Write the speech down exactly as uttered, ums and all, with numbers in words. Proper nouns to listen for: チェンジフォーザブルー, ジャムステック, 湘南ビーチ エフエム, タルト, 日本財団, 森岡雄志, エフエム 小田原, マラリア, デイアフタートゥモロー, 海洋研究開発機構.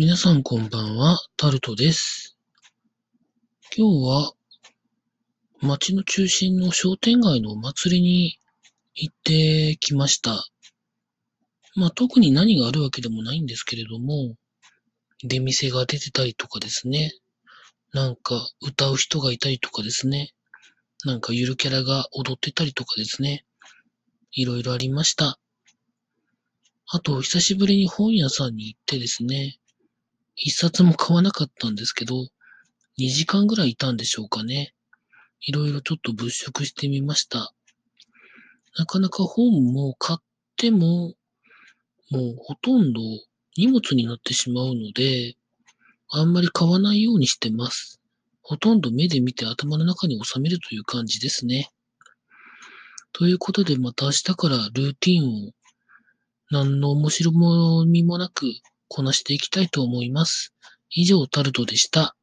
皆さんこんばんは、タルトです。今日は街の中心の商店街のお祭りに行ってきました。まあ特に何があるわけでもないんですけれども、出店が出てたりとかですね、なんか歌う人がいたりとかですね、なんかゆるキャラが踊ってたりとかですね、いろいろありました。あと久しぶりに本屋さんに行ってですね、一冊も買わなかったんですけど、にじかんぐらいいたんでしょうかね。いろいろちょっと物色してみました。なかなか本も買っても、もうほとんど荷物になってしまうので、あんまり買わないようにしてます。ほとんど目で見て頭の中に収めるという感じですね。ということでまた明日からルーティンを何の面白みもなくこなしていきたいと思います。以上、タルトでした。